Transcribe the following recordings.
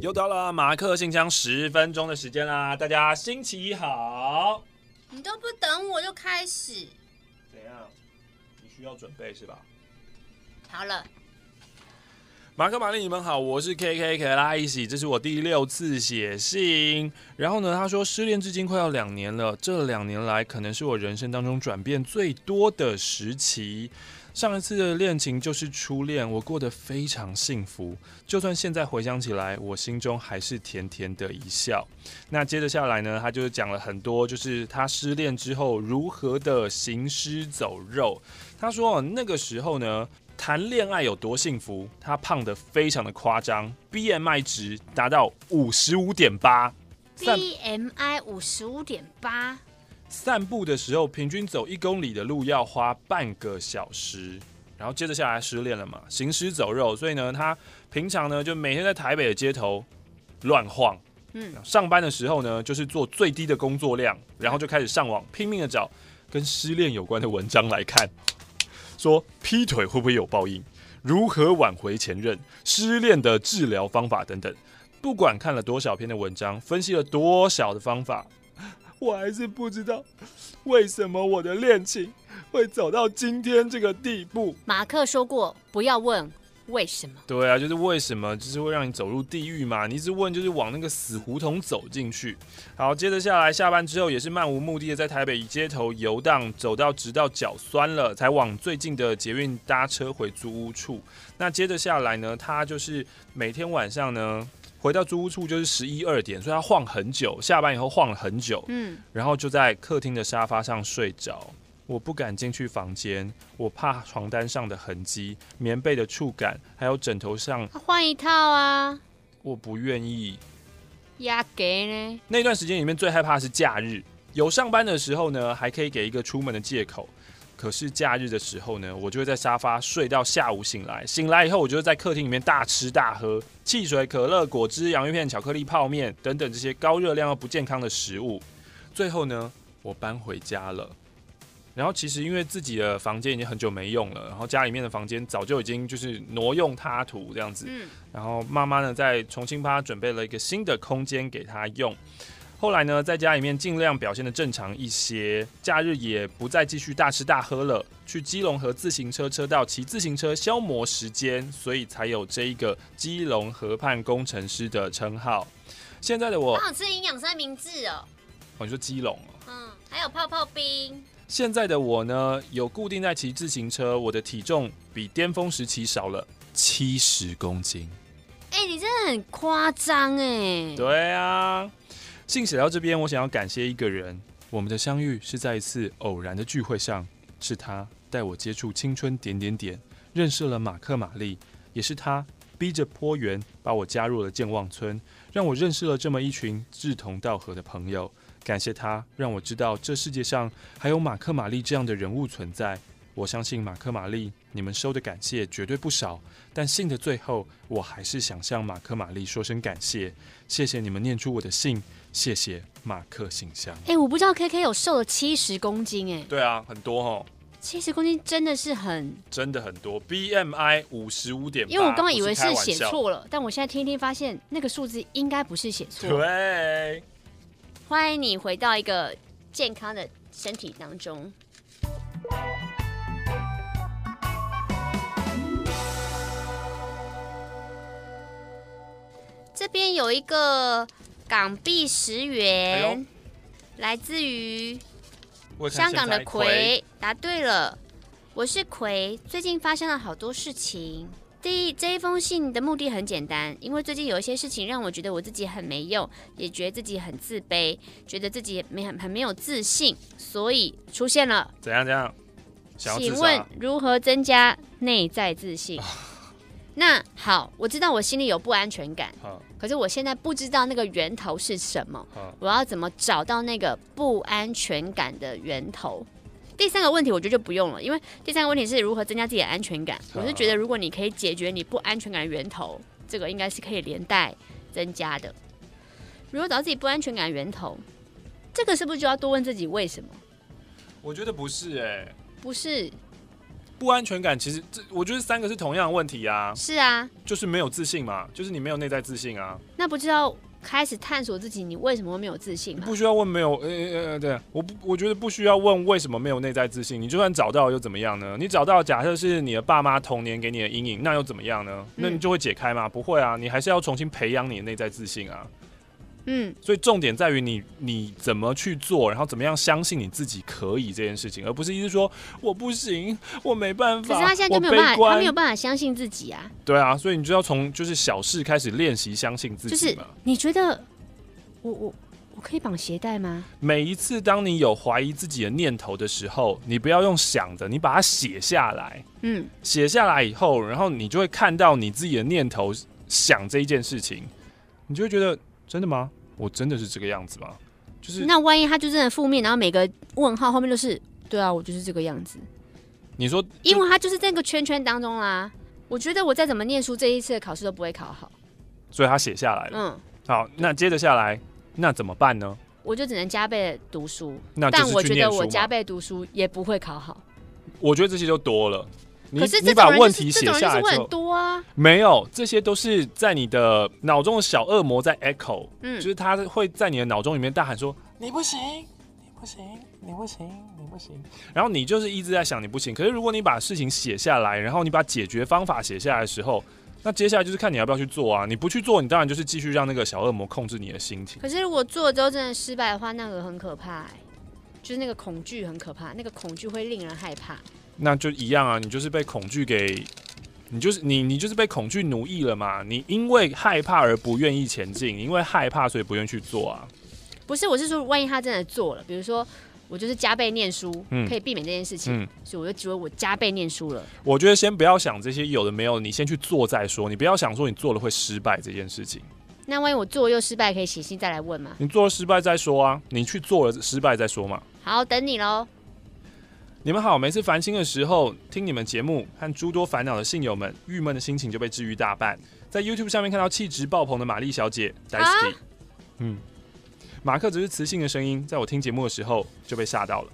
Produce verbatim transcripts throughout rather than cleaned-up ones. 又到了马克信箱十分钟的时间啦，大家星期一好。你都不等我就开始，怎样？你需要准备是吧？好了。马克、玛丽，你们好，我是 K K 可拉一喜，这是我第六次写信。然后呢，他说失恋至今快要两年了，这两年来可能是我人生当中转变最多的时期。上一次的恋情就是初恋，我过得非常幸福，就算现在回想起来，我心中还是甜甜的一笑。那接着下来呢，他就讲了很多，就是他失恋之后如何的行尸走肉。他说那个时候呢，谈恋爱有多幸福？他胖得非常的夸张 ，B M I 值达到五十五点八 ，B M I 五十五点八。散步的时候，平均走一公里的路要花半个小时。然后接着下来失恋了嘛，行尸走肉，所以呢，他平常呢就每天在台北的街头乱晃。嗯，上班的时候呢，就是做最低的工作量，然后就开始上网拼命的找跟失恋有关的文章来看。说劈腿会不会有报应？如何挽回前任？失恋的治疗方法等等。不管看了多少篇的文章，分析了多少的方法，我还是不知道为什么我的恋情会走到今天这个地步。马克说过，不要问为什么。对啊，就是为什么，就是会让你走入地狱嘛。你一直问，就是往那个死胡同走进去。好，接着下来，下班之后也是漫无目的的在台北街头游荡，走到直到脚酸了，才往最近的捷运搭车回租屋处。那接着下来呢，他就是每天晚上呢回到租屋处就是十一二点，所以他晃很久，下班以后晃了很久，嗯，然后就在客厅的沙发上睡着。我不敢进去房间，我怕床单上的痕迹、棉被的触感，还有枕头上。换一套啊！我不愿意。压给呢？那段时间里面最害怕的是假日，有上班的时候呢，还可以给一个出门的借口。可是假日的时候呢，我就会在沙发睡到下午醒来，醒来以后我就会在客厅里面大吃大喝，汽水、可乐、果汁、洋芋片、巧克力、泡面等等这些高热量又不健康的食物。最后呢，我搬回家了。然后其实因为自己的房间已经很久没用了，然后家里面的房间早就已经就是挪用他途这样子，然后妈妈呢再重新帮他准备了一个新的空间给他用。后来呢，在家里面尽量表现的正常一些，假日也不再继续大吃大喝了，去基隆河自行车车道骑自行车消磨时间，所以才有这一个基隆河畔工程师的称号。现在的我好想吃营养三明治哦。哦，你说基隆哦。嗯，还有泡泡冰。现在的我呢，有固定在骑自行车，我的体重比巅峰时期少了七十公斤。哎、欸，你真的很夸张哎。对啊，信写到这边，我想要感谢一个人。我们的相遇是在一次偶然的聚会上，是他带我接触青春点点点，认识了马克、玛丽，也是他逼着坡原把我加入了健忘村，让我认识了这么一群志同道合的朋友。感谢他让我知道这世界上还有马克、玛丽这样的人物存在。我相信马克、玛丽，你们收的感谢绝对不少，但信的最后，我还是想向马克、玛丽说声感谢，谢谢你们念出我的信，谢谢马克信箱。哎、欸，我不知道 K K 有瘦了七十公斤哎、欸。对啊，很多哦。七十公斤真的是很，真的很多 ，B M I 五十五点八。因为我刚刚以为是写错了，但我现在听一听发现那个数字应该不是写错。对。欢迎你回到一个健康的身体当中。这边有一个港币十元，哎、来自于香港的葵，答对了。我是葵，最近发生了好多事情。第一，这一封信的目的很简单，因为最近有一些事情让我觉得我自己很没用，也觉得自己很自卑，觉得自己没 很, 很没有自信，所以出现了怎样怎样想要自杀。请问如何增加内在自信？那好，我知道我心里有不安全感，可是我现在不知道那个源头是什么，我要怎么找到那个不安全感的源头？第三个问题我觉得就不用了，因为第三个问题是如何增加自己的安全感。我是觉得如果你可以解决你不安全感的源头，这个应该是可以连带增加的。如果找到自己不安全感的源头，这个是不是就要多问自己为什么？我觉得不是哎、欸，不是。不安全感其实这我觉得三个是同样的问题啊。是啊，就是没有自信嘛，就是你没有内在自信啊。那不知道。开始探索自己，你为什么没有自信？不需要问没有，呃、欸欸欸，对，我不，我觉得不需要问为什么没有内在自信。你就算找到又怎么样呢？你找到，假设是你的爸妈童年给你的阴影，那又怎么样呢？那你就会解开吗？嗯、不会啊，你还是要重新培养你的内在自信啊。嗯，所以重点在于你你怎么去做，然后怎么样相信你自己可以这件事情，而不是一直说我不行，我没办法。可是他现在就没有办法，他没有办法相信自己啊。对啊，所以你就要从就是小事开始练习相信自己。就是你觉得我我我可以绑鞋带吗？每一次当你有怀疑自己的念头的时候，你不要用想的，你把它写下来。嗯，写下来以后，然后你就会看到你自己的念头想这一件事情，你就会觉得。真的吗？我真的是这个样子吗？就是那万一他就真的负面，然后每个问号后面就是对啊，我就是这个样子。你说，因为他就是在那个圈圈当中啦、啊。我觉得我再怎么念书，这一次的考试都不会考好，所以他写下来了。嗯，好，那接着下来，那怎么办呢？我就只能加倍读书，那就是去念书嘛。但我觉得我加倍读书也不会考好。我觉得这些就多了。可是这种人就是很多啊，没有，这些都是在你的脑中的小恶魔在 echo，、嗯、就是他会在你的脑中里面大喊说：“你不行，你不行，你不行，你不行。”然后你就是一直在想你不行。可是如果你把事情写下来，然后你把解决方法写下来的时候，那接下来就是看你要不要去做啊。你不去做，你当然就是继续让那个小恶魔控制你的心情。可是如果做了之后真的失败的话，那个很可怕、欸，就是那个恐惧很可怕，那个恐惧会令人害怕。那就一样啊，你就是被恐惧给，你就是你你就是被恐惧奴役了嘛。你因为害怕而不愿意前进，因为害怕所以不愿意去做啊。不是，我是说，万一他真的做了，比如说我就是加倍念书，嗯、可以避免这件事情，嗯、所以我就觉得我加倍念书了。我觉得先不要想这些有的没有，你先去做再说。你不要想说你做了会失败这件事情。那万一我做又失败，可以写信再来问吗？你做了失败再说啊，你去做了失败再说嘛。好，等你喽。你们好，每次烦心的时候听你们节目，和诸多烦恼的信友们，郁闷的心情就被治愈大半。在 YouTube 上面看到气质爆棚的玛丽小姐 Daisy，、啊、嗯，马克只是磁性的声音，在我听节目的时候就被吓到了。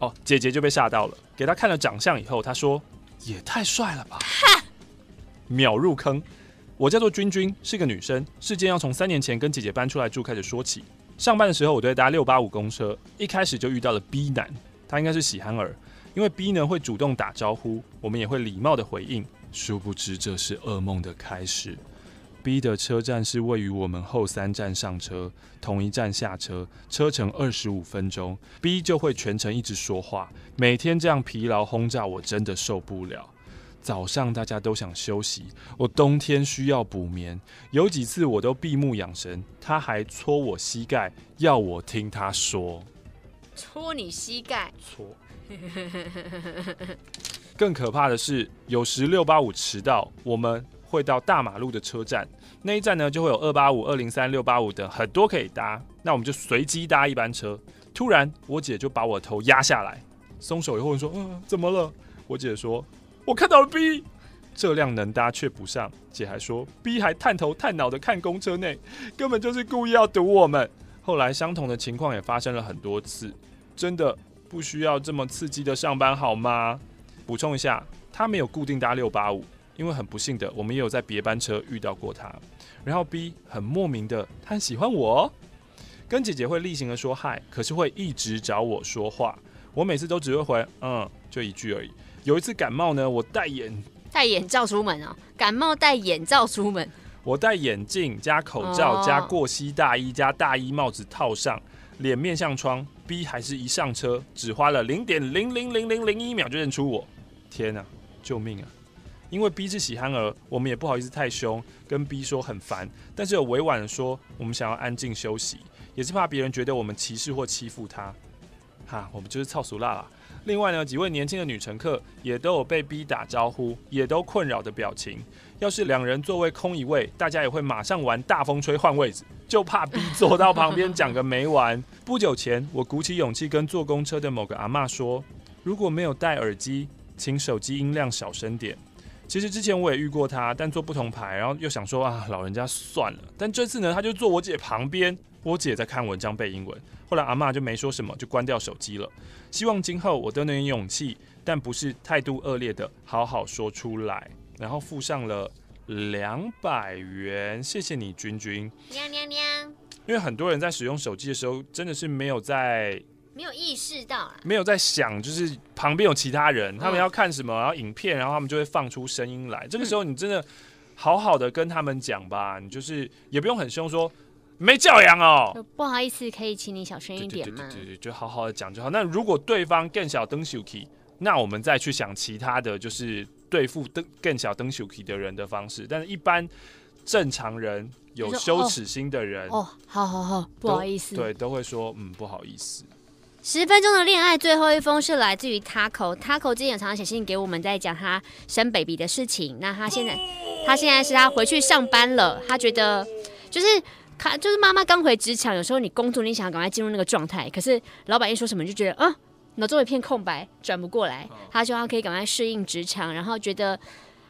哦，姐姐就被吓到了，给她看了长相以后，她说也太帅了吧，秒入坑。我叫做君君，是个女生。事件要从三年前跟姐姐搬出来住开始说起。上班的时候，我对搭六八五公车，一开始就遇到了 B 男。他应该是喜憨儿，因为 B 呢会主动打招呼，我们也会礼貌的回应。殊不知这是噩梦的开始。B 的车站是位于我们后三站上车，同一站下车，车程二十五分钟。B 就会全程一直说话，每天这样疲劳轰炸，我真的受不了。早上大家都想休息，我冬天需要补眠，有几次我都闭目养神，他还戳我膝盖，要我听他说。戳你膝盖，戳。更可怕的是，有时六八五迟到，我们会到大马路的车站，那一站呢就会有二八五、二零三、六八五等很多可以搭，那我们就随机搭一班车。突然，我姐就把我头压下来，松手以后说：“嗯、呃，怎么了？”我姐说：“我看到了 B。”这辆能搭却不上，姐还说 B 还探头探脑的看公车内，根本就是故意要堵我们。后来相同的情况也发生了很多次，真的不需要这么刺激的上班好吗？补充一下，他没有固定搭六八五，因为很不幸的，我们也有在别班车遇到过他。然后 B 很莫名的，他很喜欢我，跟姐姐会例行的说嗨，可是会一直找我说话，我每次都只会回嗯，就一句而已。有一次感冒呢，我戴眼戴眼罩出门啊、哦，感冒戴眼罩出门。我戴眼镜加口罩加过膝大衣加大衣帽子套上，脸面向窗。B 还是一上车，只花了零点零零零零零一秒就认出我。天啊，救命啊！因为 B 是喜憨儿，我们也不好意思太凶，跟 B 说很烦，但是有委婉的说我们想要安静休息，也是怕别人觉得我们歧视或欺负他。哈，我们就是操俗辣啦。另外呢，几位年轻的女乘客也都有被 B 打招呼，也都困扰的表情。要是两人座位空一位，大家也会马上玩大风吹换位置，就怕 B 坐到旁边讲个没完。不久前，我鼓起勇气跟坐公车的某个阿嬷说，如果没有戴耳机，请手机音量小声点。其实之前我也遇过她，但坐不同排，然后又想说啊，老人家算了。但这次呢，她就坐我姐旁边。我姐在看文章背英文，后来阿嬤就没说什么，就关掉手机了。希望今后我都能有勇气但不是态度恶劣的，好好说出来。然后附上了两百元，谢谢你，君君。喵喵喵。因为很多人在使用手机的时候，真的是没有在。 没有意识到啊，没有在想，就是旁边有其他人，他们要看什么，然后影片，然后他们就会放出声音来。这个时候你真的好好的跟他们讲吧，你就是也不用很凶说没教养哦，不好意思，可以请你小声一点吗？对对对，就好好的讲就好。那如果对方更小灯小气，那我们再去想其他的就是对付更小灯小气的人的方式。但是一般正常人有羞耻心的人，哦，好好好，不好意思，对，都会说嗯，不好意思。 十分钟的恋爱，最后一封是来自于 Taco。Taco 之前有常常写信给我们，在讲他生 baby 的事情。那他现在，他现在是他回去上班了。他觉得，就是他就是妈妈刚回职场，有时候你工作，你想要赶快进入那个状态，可是老板一说什么，你就觉得啊，脑中一片空白，转不过来。他希望他可以赶快适应职场，然后觉得。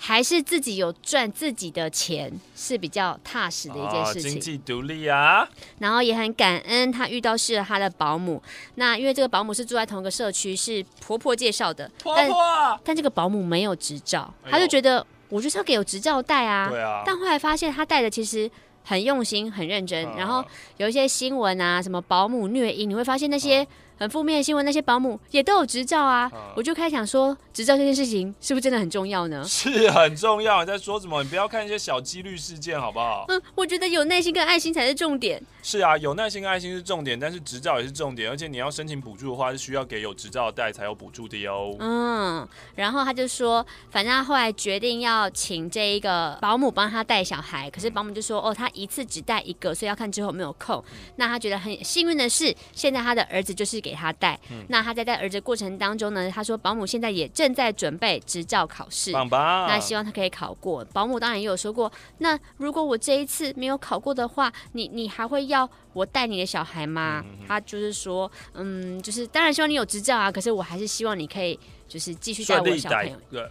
还是自己有赚自己的钱是比较踏实的一件事情，哦、经济独立啊。然后也很感恩他遇到适合他的保姆，那因为这个保姆是住在同一个社区，是婆婆介绍的。婆婆但，但这个保姆没有执照，哎、他就觉得我就是要给有执照带啊。对啊。但后来发现他带的其实很用心、很认真。啊、然后有一些新闻啊，什么保姆虐婴，你会发现那些。啊 很负面的新闻，那些保姆也都有执照啊，嗯、我就开始想说，执照这件事情是不是真的很重要呢？是很重要。你在说什么？你不要看一些小几率事件，好不好？嗯，我觉得有耐心跟爱心才是重点。是啊，有耐心跟爱心是重点，但是执照也是重点，而且你要申请补助的话，是需要给有执照的带才有补助的哟。嗯，然后他就说，反正他后来决定要请这一个保姆帮他带小孩，可是保姆就说，哦，他一次只带一个，所以要看之后有没有空。嗯、那他觉得很幸运的是，现在他的儿子就是。 给他带，嗯、那他在带儿子的过程当中呢，他说保姆现在也正在准备执照考试，棒棒那希望他可以考过。保姆当然也有说过，那如果我这一次没有考过的话，你你还会要我带你的小孩吗？嗯、他就是说，嗯，就是当然希望你有执照啊，可是我还是希望你可以就是继续带我的小朋友，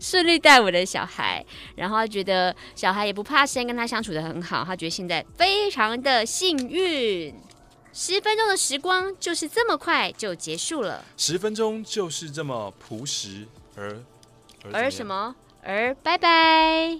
顺利带我的小孩。然后他觉得小孩也不怕生，跟他相处的很好，他觉得现在非常的幸运。 十分钟的时光就是这么快就结束了。十分钟就是这么朴实而而什么而拜拜。